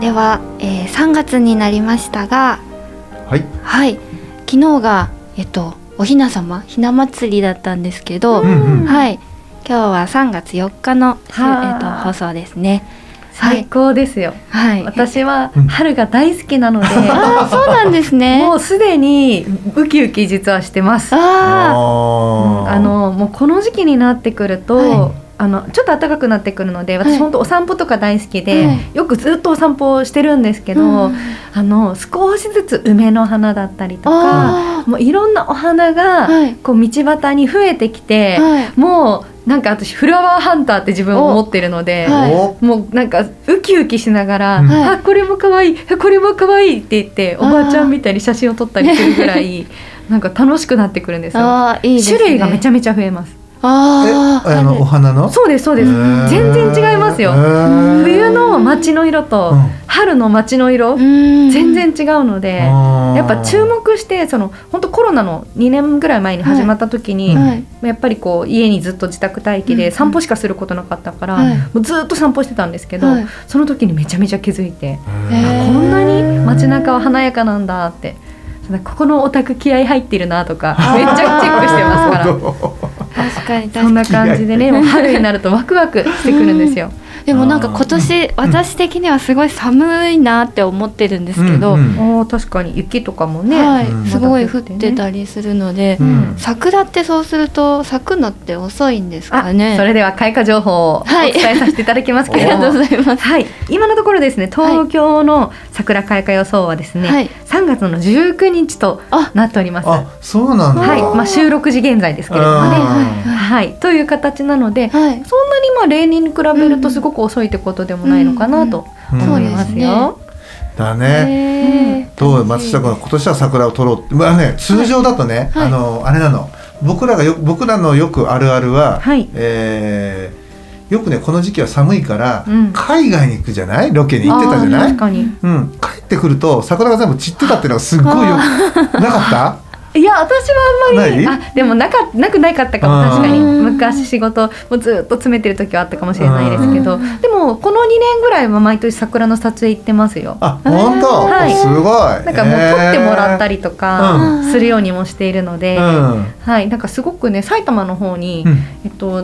では、3月になりましたが、はい、昨日が、おひなさまひな祭りだったんですけど、はい、今日は3月4日の、放送ですね。最高ですよ、はい、私は春が大好きなのであ、そうなんですね。もうすでにウキウキ実はしてます。もうこの時期になってくると、はい、ちょっと暖かくなってくるので、私本当お散歩とか大好きで、よくずっとお散歩してるんですけど、少しずつ梅の花だったりとか、もういろんなお花がこう道端に増えてきて、もうなんか私フラワーハンターって自分を持ってるので、もうなんかウキウキしながら、あ、これも可愛い、これも可愛いって言っておばあちゃんみたいに写真を撮ったりするぐらいなんか楽しくなってくるんですよ。いいですね。種類がめちゃめちゃ増えます。お花の？そうですそうです。全然違いますよ。冬の街の色と春の街の色、全然違うので、やっぱ注目して、本当コロナの2年ぐらい前に始まった時に、やっぱりこう家にずっと自宅待機で散歩しかすることなかったから、もうずっと散歩してたんですけど、その時にめちゃめちゃ気づいて、こんなに街中は華やかなんだって、ここのお宅気合入ってるなとかめっちゃチェックしてますから。そんな感じでね、もう春になるとワクワクしてくるんですよ。でもなんか今年私的にはすごい寒いなって思ってるんですけど、確かに雪とかもね、すごい降ってたりするので、桜ってそうすると咲くのって遅いんですかね。それでは開花情報をお伝えさせていただきますけれども、はい、今のところですね、東京の桜開花予想はですね、3月の19日となっております。あ、そうなんだ。収録時現在ですけれどもね、はい、という形なので、そんなに例年に比べるとすごく遅いってことでもないのかなと思いますよ。だね。どう、松下君、今年は桜を撮ろう。通常だとね、あれなの。僕らのよくあるあるは、よくね、この時期は寒いから、海外に行くじゃない？ロケに行ってたじゃない？確かに。帰ってくると桜が全部散ってたっていうのがすっごいよくなかった？いや、私はあんまり、でもなかったかも。確かに昔仕事もずっと詰めてる時はあったかもしれないですけど、でもこの2年ぐらいは毎年桜の撮影行ってますよ。あ、本当？すごい。なんかもう撮ってもらったりとかするようにもしているので、はい、なんかすごくね、埼玉の方に、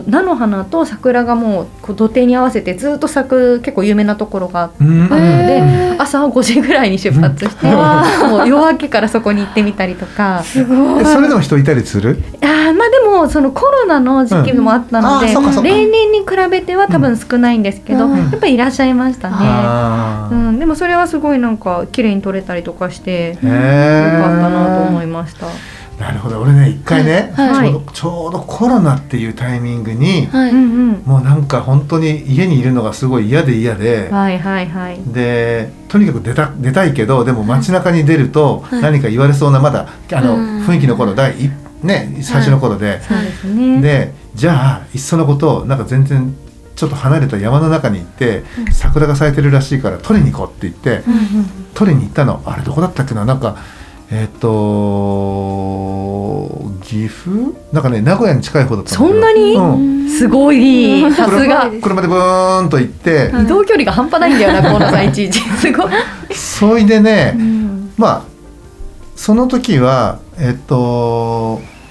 菜の花と桜がもうこう土手に合わせてずっと咲く結構有名なところがあるので、朝5時ぐらいに出発して、もう夜明けからそこに行ってみたりとか。それでも人いたりする？でもコロナの時期もあったので、例年に比べては多分少ないんですけど、やっぱりいらっしゃいましたね。でもそれはすごいなんか綺麗に撮れたりとかしてよかったなと思いました。なるほど。俺ね、一回ね、ちょうどコロナっていうタイミングに、もうなんか本当に家にいるのがすごい嫌で、でとにかく出たいけど、でも街中に出ると何か言われそうな、まだ雰囲気の頃最初の頃で、でじゃあいっそのことをなんか全然ちょっと離れた山の中に行って、桜が咲いてるらしいから撮りに行こうって言って、撮りに行ったの。あれどこだったっけな、なんか岐阜？なんかね、名古屋に近い方だったんだけど。そんなに？すごい、さすが。車でブーンと行って、移動距離が半端ないんだよな、この際いちいち。すごい。それでね、その時は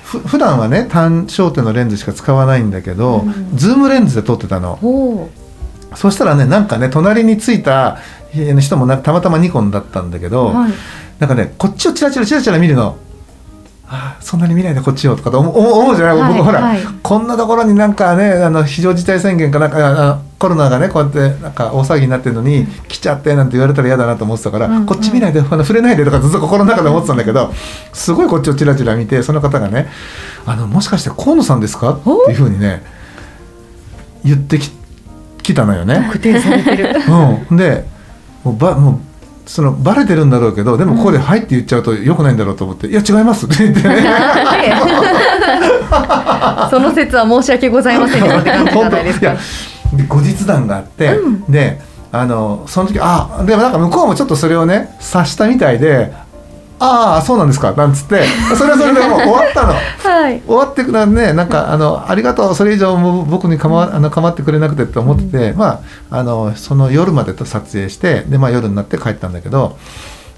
普段はね、単焦点のレンズしか使わないんだけど、ズームレンズで撮ってたの。そしたらね、なんかね、隣についた人もたまたまニコンだったんだけど、こっちをチラチラ見るの。ああそんなに見ないでこっちよとかと思うじゃない、はい、僕ほら、はい、こんなところになんかね非常事態宣言かなんかコロナがねこうやってなんか大騒ぎになってるのに、うん、来ちゃってなんて言われたら嫌だなと思ってたから、うんうん、こっち見ないで触れないでとかずっと心の中で思ってたんだけど、すごいこっちをチラチラ見て、その方がねもしかして河野さんですかっていうふうにね言ってきたのよね。特定されてる、うん、でもうそのバレてるんだろうけど、でもここではいって言っちゃうと良くないんだろうと思って、いや違いますって言ってねその説は申し訳ございませんって感じじゃないですか。で後日談があって、うん、でその時でもなんか向こうもちょっとそれをね察したみたいで、ああそうなんですかなんつって、それはそれでもう終わったの、はい、終わってくるんで、なんかありがとう、それ以上も僕に構ってくれなくてって思ってて、うん、まあその夜までと撮影して、で、まあ、夜になって帰ったんだけど、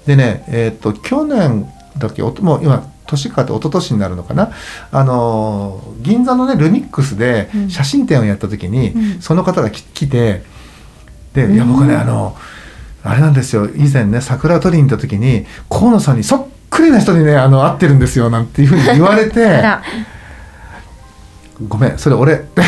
でね去年だっけ、もう今年かと一昨年になるのかな、銀座のねルミックスで写真展をやった時に、うん、その方が来て、で、うん、いや僕ねあれなんですよ、以前ね桜を撮りに行った時に河野さんにそっくりな人にね会ってるんですよなんていうふうに言われてごめんそれ俺そこで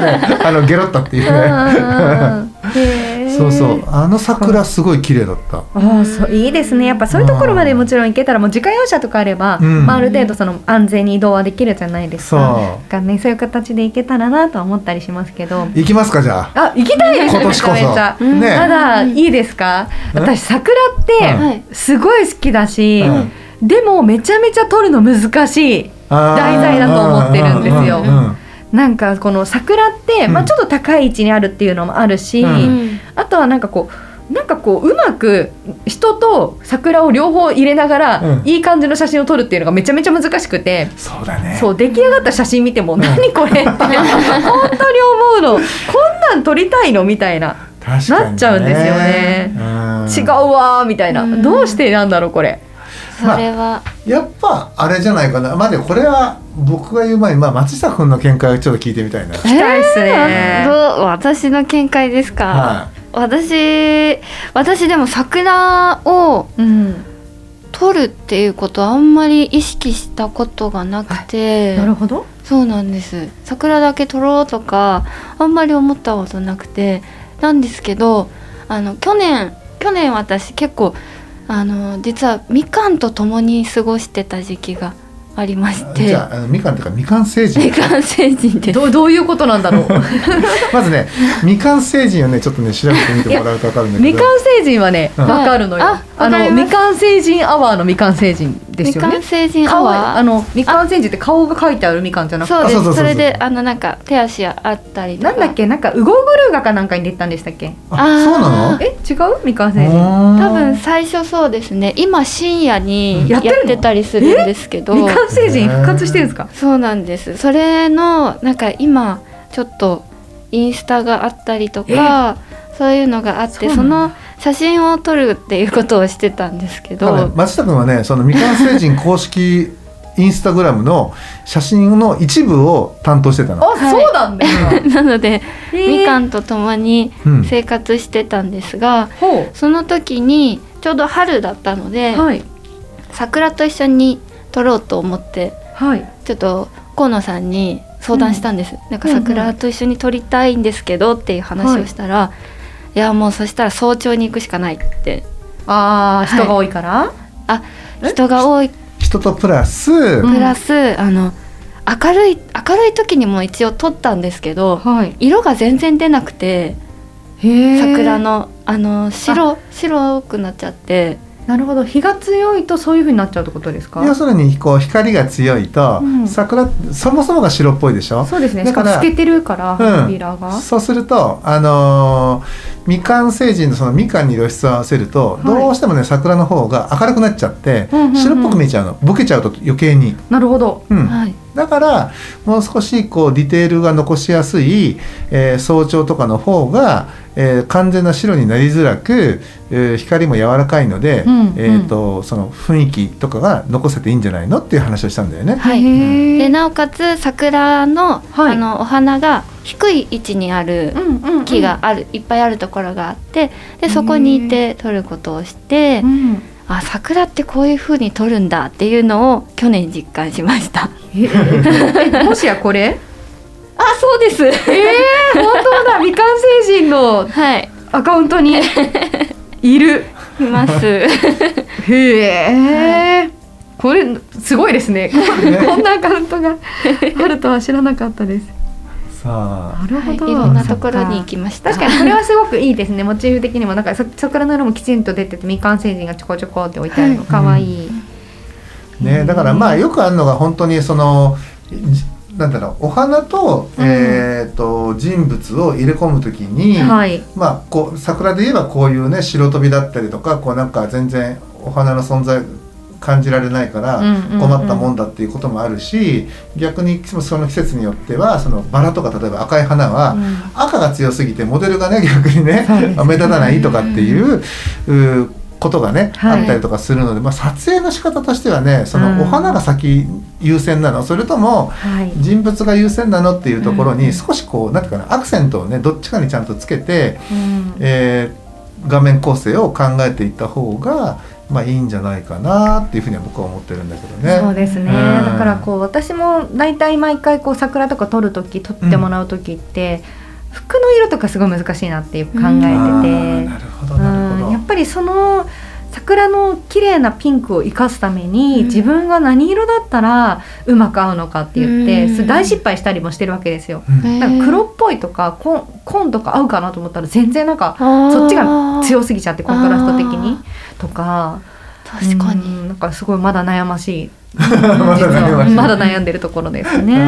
ねゲロったっていうねそうそう、桜すごい綺麗だった。そういいですね、やっぱそういうところまでもちろん行けたらもう自家用車とかあれば、うんまあ、ある程度その安全に移動はできるじゃないですか。そう、ね、そういう形で行けたらなとは思ったりしますけど。行きますかじゃあ。行きたいです今年こそめちゃめちゃ、ね、ただいいですか、私桜ってすごい好きだし、うん、でもめちゃめちゃ撮るの難しい題材だと思ってるんですよ。なんかこの桜って、うんまあ、ちょっと高い位置にあるっていうのもあるし、うん、あとはなんかこううまく人と桜を両方入れながら、うん、いい感じの写真を撮るっていうのがめちゃめちゃ難しくて、そうだね、そう出来上がった写真見ても、うん、何これって本当に思うのこんなん撮りたいのみたいな、確かに、ね、なっちゃうんですよね、うん、違うわみたいな、うん、どうしてなんだろうこれ。それは、まあ、やっぱあれじゃないかな、まあ、でこれは僕が言う前に、まあ、松下君の見解をちょっと聞いてみたいな。聞きたいっすね。私の見解ですか、はい、私でも桜を撮るっていうことはあんまり意識したことがなくて、はい、なるほど、そうなんです、桜だけ撮ろうとかあんまり思ったことなくてなんですけど、去年私結構実はみかんと共に過ごしてた時期がありまして。じゃあみかんというかみかん星人、みかん星人ってどういうことなんだろうまずねみかん星人をねちょっとね調べてみてもらうと分かるんだけど、みかん星人はね、うん、分かるのよ、はい、みかん星人アワーのみかん星人ですよね。みかん星人アワー、みかん星人って顔が書いてあるみかんじゃなくて、そうです、それでなんか手足あったりとか、なんだっけ、なんかウゴグルーガかなんかに出たんでしたっけ。あ、そうなの、違う、みかん星人多分最初、そうですね、今深夜にやってたりするんですけど、みかん星人復活してるんですか。そうなんです、それのなんか今ちょっとインスタがあったりとかそういうのがあって、その写真を撮るっていうことをしてたんですけど、ね、松下君はねその未完成人公式インスタグラムの写真の一部を担当してたの。あ、はい、そうなんだなので、みかんと共に生活してたんですが、うん、その時にちょうど春だったので、はい、桜と一緒に撮ろうと思って、はい、ちょっと河野さんに相談したんです、うん、なんか桜と一緒に撮りたいんですけどっていう話をしたら、はい、いやもうそしたら早朝に行くしかないって。あ、人が多いから、はい、人が多い、人とプラス、うん、明るい時にも一応撮ったんですけど、はい、色が全然出なくて、へ、桜の白くなっちゃって。なるほど、日が強いとそういう風になっちゃうってことですか。要するにこう光が強いと、うん、桜そもそもが白っぽいでしょ。そうですね、だからしかも透けてるから、うん、花びらが。そうするとみかん星人のそのみかんに露出を合わせると、はい、どうしてもね桜の方が明るくなっちゃって、うんうんうん、白っぽく見えちゃうの、ボケちゃうと余計に。なるほど、うん、はい、だからもう少しこうディテールが残しやすい、早朝とかの方が、完全な白になりづらく、光も柔らかいので、うんうん、その雰囲気とかが残せていいんじゃないのっていう話をしたんだよね、はい、うん、でなおかつ桜 の、はい、お花が低い位置にある木がある、うんうんうん、いっぱいあるところがあって、でそこにいて撮ることをして、うん、あ、桜ってこういう風に撮るんだっていうのを去年実感しました。もしやこれあ、そうです。本当だ。未完成人のアカウントにいる、はい、います。へえ、はい、これすごいですね。こんなアカウントがあるとは知らなかったです。さあ、なるほど、はい、いろんなところに行きました。確かにこれはすごくいいですね。モチーフ的にもなんか桜の色もきちんと出てて、未完成人がちょこちょこって置いてあるの可愛い、はいね、だからまあよくあるのが本当にそのなんだろう、お花と、うん、人物を入れ込むときに、はい、まあこう桜で言えばこういうね白飛びだったりとか、こうなんか全然お花の存在感じられないから困ったもんだっていうこともあるし、うんうんうん、逆にその季節によってはそのバラとか、例えば赤い花は赤が強すぎてモデルがね逆にね、目立たないとかっていう、ことがね、はい、あったりとかするので、まあ、撮影の仕方としてはね、そのお花が先優先なの、それとも人物が優先なのっていうところに少しこう、なんていうかな、アクセントをねどっちかにちゃんとつけて、画面構成を考えていった方がまあいいんじゃないかなっていうふうには僕は思ってるんだけどね。そうですね、だからこう私もだいたい毎回こう桜とか撮るとき、撮ってもらうときって、うん、服の色とかすごい難しいなって考えてて、なるほどなるほど。やっぱりその桜の綺麗なピンクを生かすために、自分が何色だったらうまく合うのかって言って、大失敗したりもしてるわけですよ。だから黒っぽいとか紺とか合うかなと思ったら全然なんかそっちが強すぎちゃって、コントラスト的にとか、確かになんかすごいまだ悩ましい。実はまだ悩んでるところですね。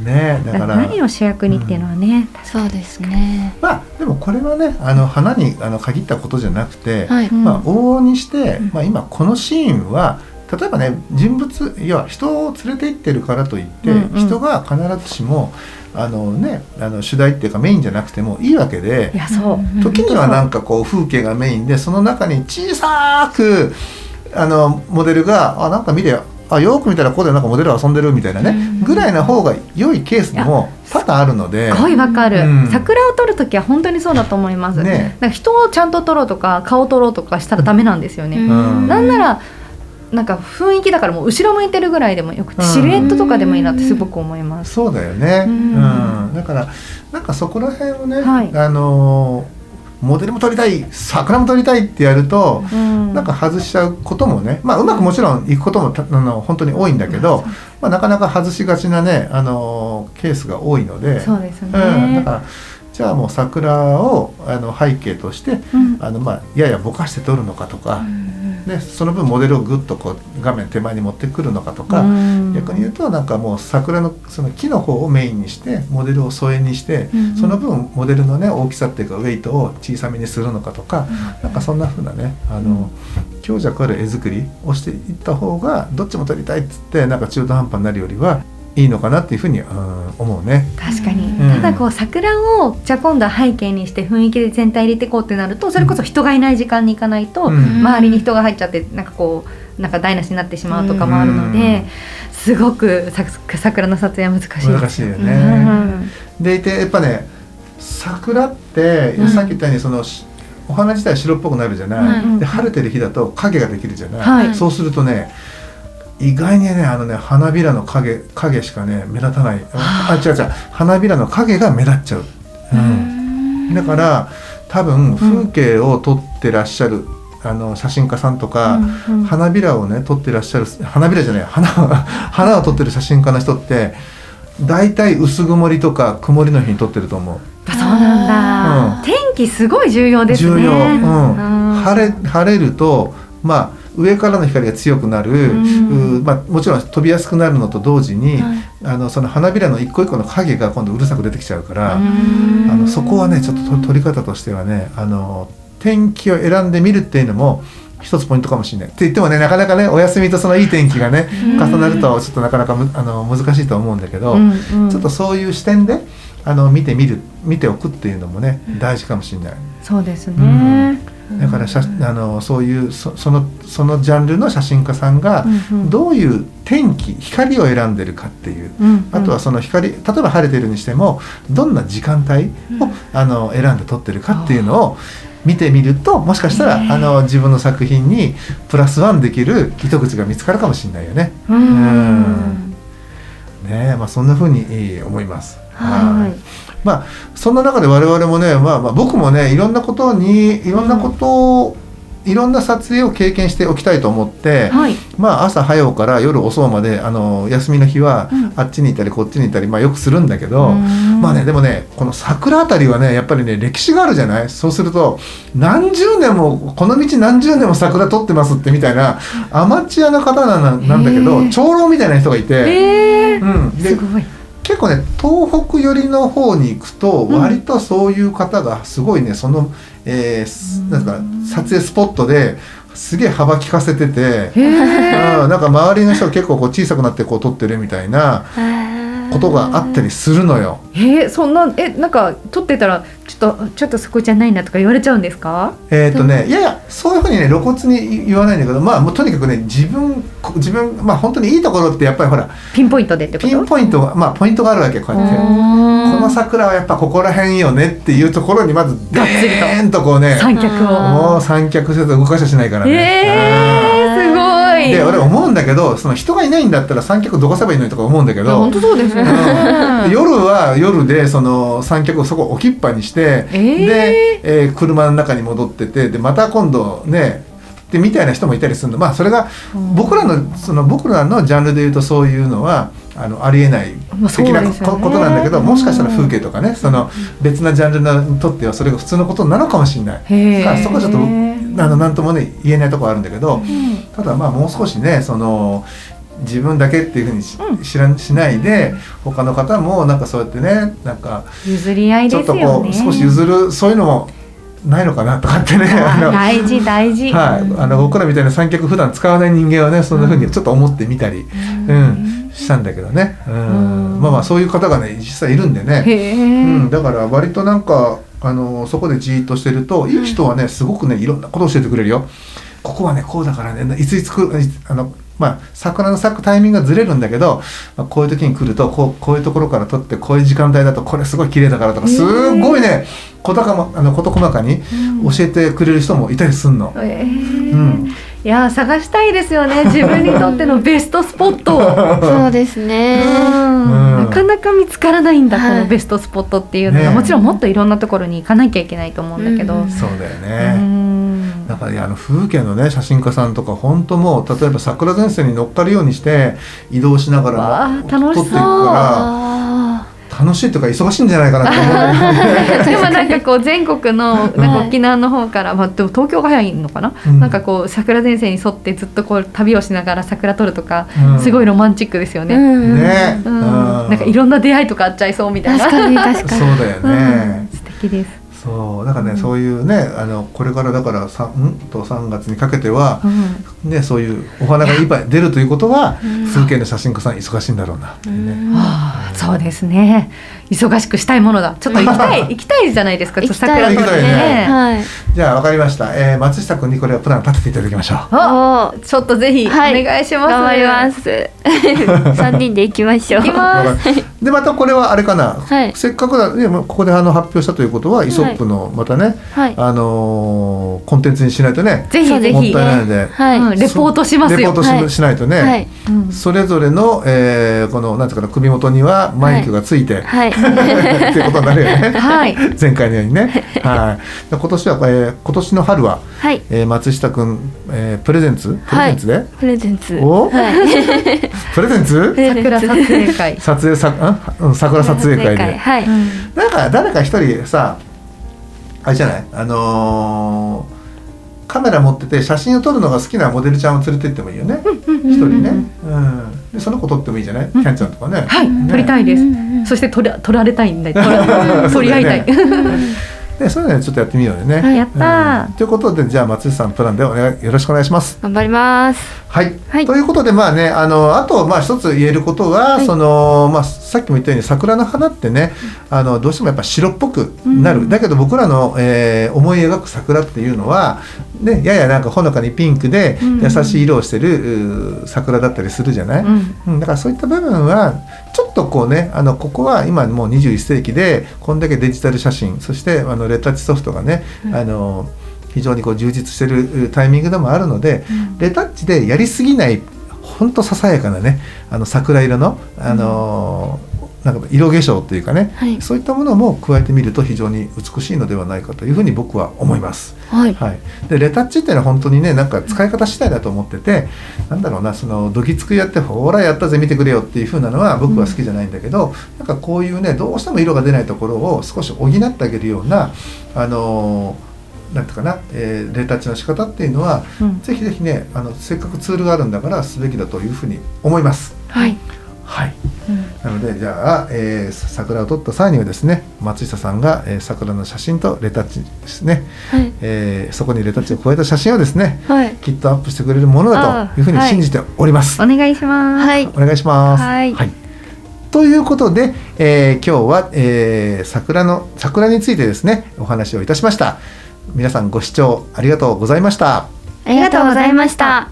ね、だから何を主役にっていうのはね、うん、そうですね、まあ、でもこれはね、花に限ったことじゃなくて、はい、まあ、往々にして、まあ、今このシーンは例えばね、人物、いや人を連れて行ってるからといって、うんうん、人が必ずしも主題っていうかメインじゃなくてもいいわけで、いや、そう、時にはなんかこう風景がメインで、その中に小さくモデルが、あ、なんか見てよ、あ、よく見たらここでなんかモデル遊んでるみたいなね、ぐらいな方が良いケースも多々あるので、すごいわかる、うん、桜を撮るときは本当にそうだと思います、ね、なんか人をちゃんと撮ろうとか顔を撮ろうとかしたらダメなんですよね、うん、なんならなんか雰囲気だからもう後ろ向いてるぐらいでもよくて、シルエットとかでもいいなってすごく思います。そうだよね、うん、だからなんかそこら辺をね、はい、モデルも撮りたい、桜も撮りたいってやると、うん、なんか外しちゃうこともね、まあ、うまくもちろんいくことも本当に多いんだけど、まあ、なかなか外しがちなね、ケースが多いので、そうですね、うん、だからじゃあもう桜を背景として、うん、まあ、ややぼかして撮るのかとか、うん、でその分モデルをグッとこう画面手前に持ってくるのかとか、うん、逆に言うとなんかもう桜のその木の方をメインにしてモデルを添えにして、うん、その分モデルのね大きさっていうかウェイトを小さめにするのかとか、うん、なんかそんな風なね、強弱ある絵作りをしていった方が、どっちも撮りたいっつってなんか中途半端になるよりはいいのかなっていうふうに思うね。確かに、うん、ただこう桜をじゃあ今度は背景にして雰囲気で全体入れていこうってなると、それこそ人がいない時間に行かないと、うん、周りに人が入っちゃってなんかこうなんか台無しになってしまうとかもあるので、うん、すごく桜の撮影は難しいです。難しいよね、うん、でいてやっぱね、桜ってさっき言ったようにその、うん、お花自体白っぽくなるじゃない、うん、で晴れてる日だと影ができるじゃない、はい、そうするとね意外にね、花びらの影しかね目立たない、あ、違う違う、花びらの影が目立っちゃう、うん、だから多分風景を撮ってらっしゃる、写真家さんとか、うんうん、花びらをね撮ってらっしゃる、花びらじゃない、花を撮ってる写真家の人って大体薄曇りとか曇りの日に撮ってると思う。そうなんだ、うん、天気すごい重要ですね。重要、うん、晴れるとまあ上からの光が強くなる、まあ、もちろん飛びやすくなるのと同時に、はい、その花びらの一個一個の影が今度うるさく出てきちゃうから、そこはねちょっと取り方としてはね、天気を選んでみるっていうのも一つポイントかもしれないって言ってもね、なかなかねお休みとそのいい天気がね重なるとちょっとなかなか難しいと思うんだけど、ちょっとそういう視点で見ておくっていうのもね大事かもしれない。そうですね、だからそういうそのジャンルの写真家さんがどういう天気、光を選んでるかっていう、あとはその光、例えば晴れてるにしてもどんな時間帯を選んで撮ってるかっていうのを見てみると、もしかしたら、自分の作品にプラスワンできる糸口が見つかるかもしれないよね。ね、まあ、そんな風に思います。はい、まあ、そんな中で我々もね、まあ、僕もね、いろんな撮影を経験しておきたいと思って、まあ、朝早うから夜遅うまで休みの日はあっちにいたりこっちにいたり、まあ、よくするんだけど、まあね、でもね、この桜あたりはね、やっぱりね、歴史があるじゃない。そうするとこの道何十年も桜撮ってますってみたいなアマチュアの方なんだけど、長老みたいな人がいて、すごい結構ね、東北寄りの方に行くと割とそういう方がすごいね、その、なんか撮影スポットですげえ幅利かせてて、なんか周りの人が結構こう小さくなってこう撮ってるみたいなことがあったりするのよ。そんな、なんか撮ってたらちょっとそこじゃないなとか言われちゃうんですか？いやいや、そういうふうにね露骨に言わないんだけど、まあもうとにかくね、自分まあ本当にいいところってやっぱりほらピンポイントでってこと？ピンポイントが、まあポイントがあるわけ。こうやってこの桜はやっぱここら辺よねっていうところにまずデーンとこうね、三脚をもう三脚せず動かしはしないからね。すごい。で俺思うんだけど、その人がいないんだったら三脚どかせばいいのにとか思うんだけど、本当そうですね、夜は夜でその三脚をそこ置きっぱにして、で、車の中に戻ってて、でまた今度ねってみたいな人もいたりするの。まあそれが僕らのジャンルでいうとそういうのはありえない的なことなんだけど、もしかしたら風景とかね、その別なジャンルにとってはそれが普通のことなのかもしれない。そこはちょっとなんともね言えないところあるんだけど、ただまあもう少しね、その自分だけっていうふうにしないで、他の方もなんかそうやってね、なんか譲り合いですよね。ちょっとこう少し譲る、そういうのもないのかなとかってね、大事、はい、僕らみたいな三脚普段使わない人間はね、そんな風にちょっと思ってみたり、したんだけどね、まあまあそういう方がね実際いるんでね、だから割となんかそこでじーっとしてるといい人はね、すごくねいろんなことを教えてくれるよ。ここはねこうだからね、いついつ来るまあ桜の咲くタイミングがずれるんだけど、まあ、こういう時に来るとこういうところから撮って、こういう時間帯だとこれすごい綺麗だからとか、すごいね事細かに教えてくれる人もいたりすんの。いや探したいですよね、自分にとってのベストスポットを。そうですね、なかなか見つからないんだ、このベストスポットっていうのが、もちろんもっといろんなところに行かなきゃいけないと思うんだけど、そうだよね。だから、風景のね写真家さんとか本当もう例えば桜前線に乗っかるようにして移動しながら撮っていくから楽しいとか忙しいんじゃないかなって思う。でもなんかこう全国の沖縄の方から、まあ、でも東京が早いのかな、なんかこう桜前線に沿ってずっとこう旅をしながら桜撮るとか、すごいロマンチックですよね。なんかいろんな出会いとかあっちゃいそうみたいな。確かにそうだよね、素敵です。そうだからね、そういうねこれからだから3月にかけては、ね、そういうお花がいっぱい出るということは、風景の写真家さん忙しいんだろうなっていうね。そうですね、忙しくしたいものだ。ちょっと行きたいじゃないですか。桜とかね、じゃあ分かりました、松下君にこれはプラン立てていただきましょう。ちょっとぜひお願いします、頑張ります。3人で行きましょう。でまたこれはあれかな、せっかくだ、ね、ここで発表したということは、イソップのまたね、コンテンツにしないとね、もったいないので、レポートしますよ。レポート しないとね、それぞれの、このなんていうかな、首元にはマイクがついて、っていうことになるよね。前回のようにね。今年の春は、松下くん、プレゼンツ桜撮影会で、なんか誰か一人さ、あれじゃない、カメラ持ってて写真を撮るのが好きなモデルちゃんを連れてってもいいよね、一人ね、でその子撮ってもいいじゃない、キャンちゃんとかね、撮りたいです、そして撮られたいんだよ、撮り合いたい。でそういうのちょっとやってみようよね。やった、ということで、じゃあ松下さんプランでよろしくお願いします。頑張ります、ということで、まあね、あとまあ一つ言えることは、そのまあ、さっきも言ったように桜の花ってね、どうしてもやっぱ白っぽくなる、だけど僕らの、思い描く桜っていうのはでややなんかほのかにピンクで優しい色をしてる桜だったりするじゃない、うん、だからそういった部分はちょっとこうね、ここは今もう21世紀でこんだけデジタル写真、そしてレタッチソフトがね、うん、非常にこう充実してるタイミングでもあるので、うん、レタッチでやりすぎないほんとささやかなね、桜色の、なんか色化粧というかね、はい、そういったものも加えてみると非常に美しいのではないかというふうに僕は思います、はいはい、でレタッチっていうのは本当にね、なんか使い方次第だと思ってて、なんだろうな、そのどぎつくやってほらやったぜ見てくれよっていうふうなのは僕は好きじゃないんだけど、うん、なんかこういうね、どうしても色が出ないところを少し補ってあげるようななんていうかな、レタッチの仕方っていうのは、うん、ぜひぜひね、せっかくツールがあるんだからすべきだというふうに思います。はいはい、うん、なのでじゃあ、桜を撮った際にはですね、松下さんが、桜の写真とレタッチですね、はい、そこにレタッチを加えた写真をですね、はい、きっとアップしてくれるものだというふうに信じております、はい、お願いします、はい、お願いします、はいはい、ということで、今日は、桜についてですねお話をいたしました。皆さんご視聴ありがとうございました。ありがとうございました。